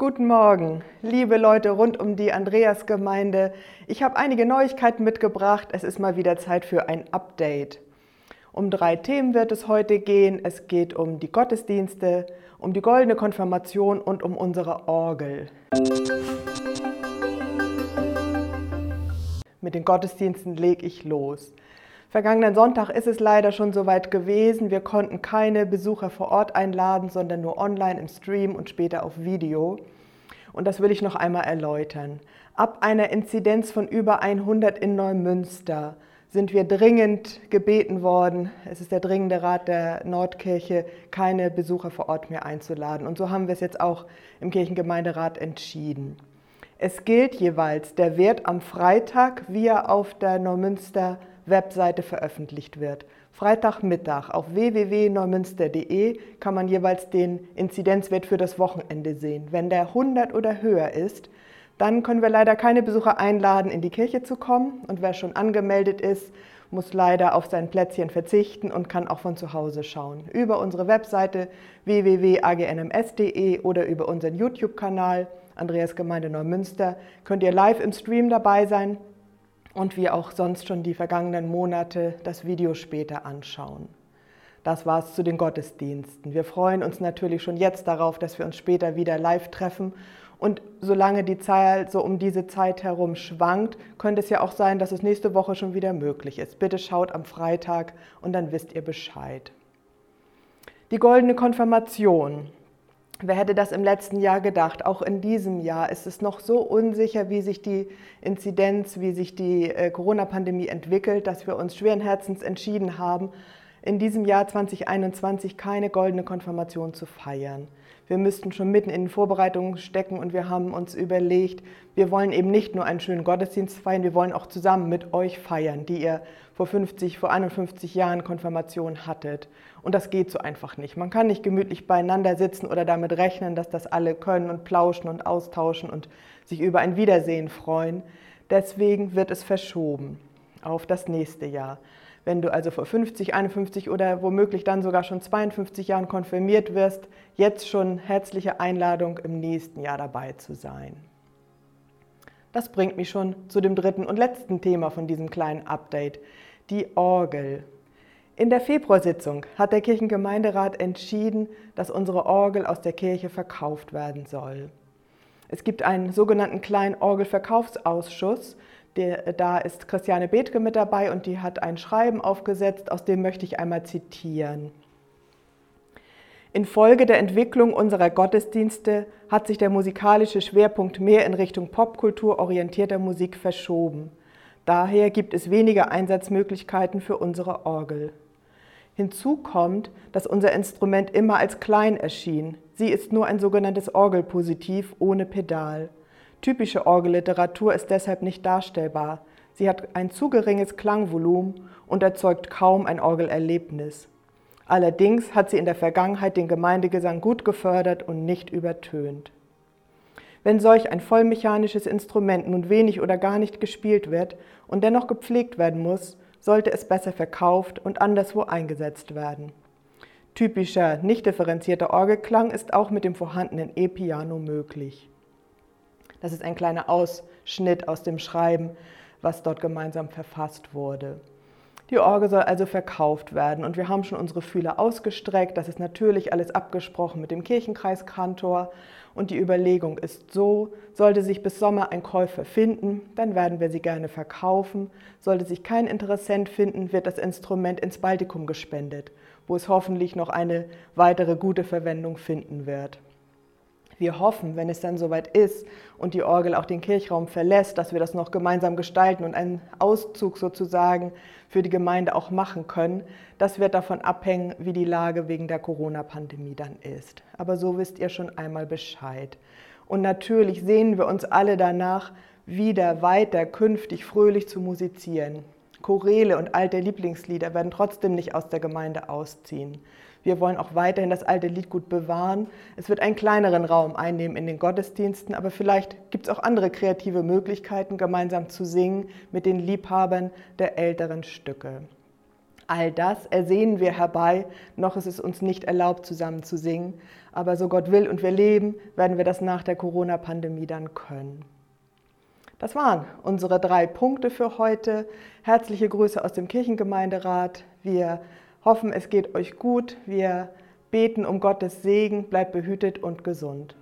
Guten Morgen, liebe Leute rund um die Andreasgemeinde. Ich habe einige Neuigkeiten mitgebracht. Es ist mal wieder Zeit für ein Update. Um 3 Themen wird es heute gehen. Es geht um die Gottesdienste, um die goldene Konfirmation und um unsere Orgel. Mit den Gottesdiensten lege ich los. Vergangenen Sonntag ist es leider schon soweit gewesen. Wir konnten keine Besucher vor Ort einladen, sondern nur online im Stream und später auf Video. Und das will ich noch einmal erläutern. Ab einer Inzidenz von über 100 in Neumünster sind wir dringend gebeten worden, es ist der dringende Rat der Nordkirche, keine Besucher vor Ort mehr einzuladen. Und so haben wir es jetzt auch im Kirchengemeinderat entschieden. Es gilt jeweils der Wert am Freitag, wie er auf der Neumünster Webseite veröffentlicht wird. Freitagmittag auf www.neumünster.de kann man jeweils den Inzidenzwert für das Wochenende sehen. Wenn der 100 oder höher ist, dann können wir leider keine Besucher einladen, in die Kirche zu kommen. Und wer schon angemeldet ist, muss leider auf sein Plätzchen verzichten und kann auch von zu Hause schauen. Über unsere Webseite www.agnms.de oder über unseren YouTube-Kanal Andreasgemeinde Neumünster könnt ihr live im Stream dabei sein. Und wie auch sonst schon die vergangenen Monate das Video später anschauen. Das war's zu den Gottesdiensten. Wir freuen uns natürlich schon jetzt darauf, dass wir uns später wieder live treffen. Und solange die Zahl so um diese Zeit herum schwankt, könnte es ja auch sein, dass es nächste Woche schon wieder möglich ist. Bitte schaut am Freitag und dann wisst ihr Bescheid. Die goldene Konfirmation. Wer hätte das im letzten Jahr gedacht? Auch in diesem Jahr ist es noch so unsicher, wie sich die Inzidenz, wie sich die Corona-Pandemie entwickelt, dass wir uns schweren Herzens entschieden haben, in diesem Jahr 2021 keine goldene Konfirmation zu feiern. Wir müssten schon mitten in den Vorbereitungen stecken und wir haben uns überlegt, wir wollen eben nicht nur einen schönen Gottesdienst feiern, wir wollen auch zusammen mit euch feiern, die ihr vor 51 Jahren Konfirmation hattet. Und das geht so einfach nicht. Man kann nicht gemütlich beieinander sitzen oder damit rechnen, dass das alle können und plauschen und austauschen und sich über ein Wiedersehen freuen. Deswegen wird es verschoben auf das nächste Jahr. Wenn du also vor 50, 51 oder womöglich dann sogar schon 52 Jahren konfirmiert wirst, jetzt schon herzliche Einladung, im nächsten Jahr dabei zu sein. Das bringt mich schon zu dem dritten und letzten Thema von diesem kleinen Update, die Orgel. In der Februarsitzung hat der Kirchengemeinderat entschieden, dass unsere Orgel aus der Kirche verkauft werden soll. Es gibt einen sogenannten kleinen Orgelverkaufsausschuss. Da ist Christiane Bethke mit dabei und die hat ein Schreiben aufgesetzt, aus dem möchte ich einmal zitieren. Infolge der Entwicklung unserer Gottesdienste hat sich der musikalische Schwerpunkt mehr in Richtung Popkultur orientierter Musik verschoben. Daher gibt es weniger Einsatzmöglichkeiten für unsere Orgel. Hinzu kommt, dass unser Instrument immer als klein erschien. Sie ist nur ein sogenanntes Orgelpositiv ohne Pedal. Typische Orgelliteratur ist deshalb nicht darstellbar. Sie hat ein zu geringes Klangvolumen und erzeugt kaum ein Orgelerlebnis. Allerdings hat sie in der Vergangenheit den Gemeindegesang gut gefördert und nicht übertönt. Wenn solch ein vollmechanisches Instrument nun wenig oder gar nicht gespielt wird und dennoch gepflegt werden muss, sollte es besser verkauft und anderswo eingesetzt werden. Typischer, nicht differenzierter Orgelklang ist auch mit dem vorhandenen E-Piano möglich. Das ist ein kleiner Ausschnitt aus dem Schreiben, was dort gemeinsam verfasst wurde. Die Orgel soll also verkauft werden und wir haben schon unsere Fühler ausgestreckt. Das ist natürlich alles abgesprochen mit dem Kirchenkreiskantor und die Überlegung ist so, sollte sich bis Sommer ein Käufer finden, dann werden wir sie gerne verkaufen. Sollte sich kein Interessent finden, wird das Instrument ins Baltikum gespendet, wo es hoffentlich noch eine weitere gute Verwendung finden wird. Wir hoffen, wenn es dann soweit ist und die Orgel auch den Kirchraum verlässt, dass wir das noch gemeinsam gestalten und einen Auszug sozusagen für die Gemeinde auch machen können. Das wird davon abhängen, wie die Lage wegen der Corona-Pandemie dann ist. Aber so wisst ihr schon einmal Bescheid. Und natürlich sehnen wir uns alle danach, wieder weiter künftig fröhlich zu musizieren. Chorele und alte Lieblingslieder werden trotzdem nicht aus der Gemeinde ausziehen. Wir wollen auch weiterhin das alte Liedgut bewahren. Es wird einen kleineren Raum einnehmen in den Gottesdiensten, aber vielleicht gibt es auch andere kreative Möglichkeiten, gemeinsam zu singen mit den Liebhabern der älteren Stücke. All das ersehnen wir herbei, noch ist es uns nicht erlaubt, zusammen zu singen. Aber so Gott will und wir leben, werden wir das nach der Corona-Pandemie dann können. Das waren unsere 3 Punkte für heute. Herzliche Grüße aus dem Kirchengemeinderat. Wir hoffen, es geht euch gut. Wir beten um Gottes Segen. Bleibt behütet und gesund.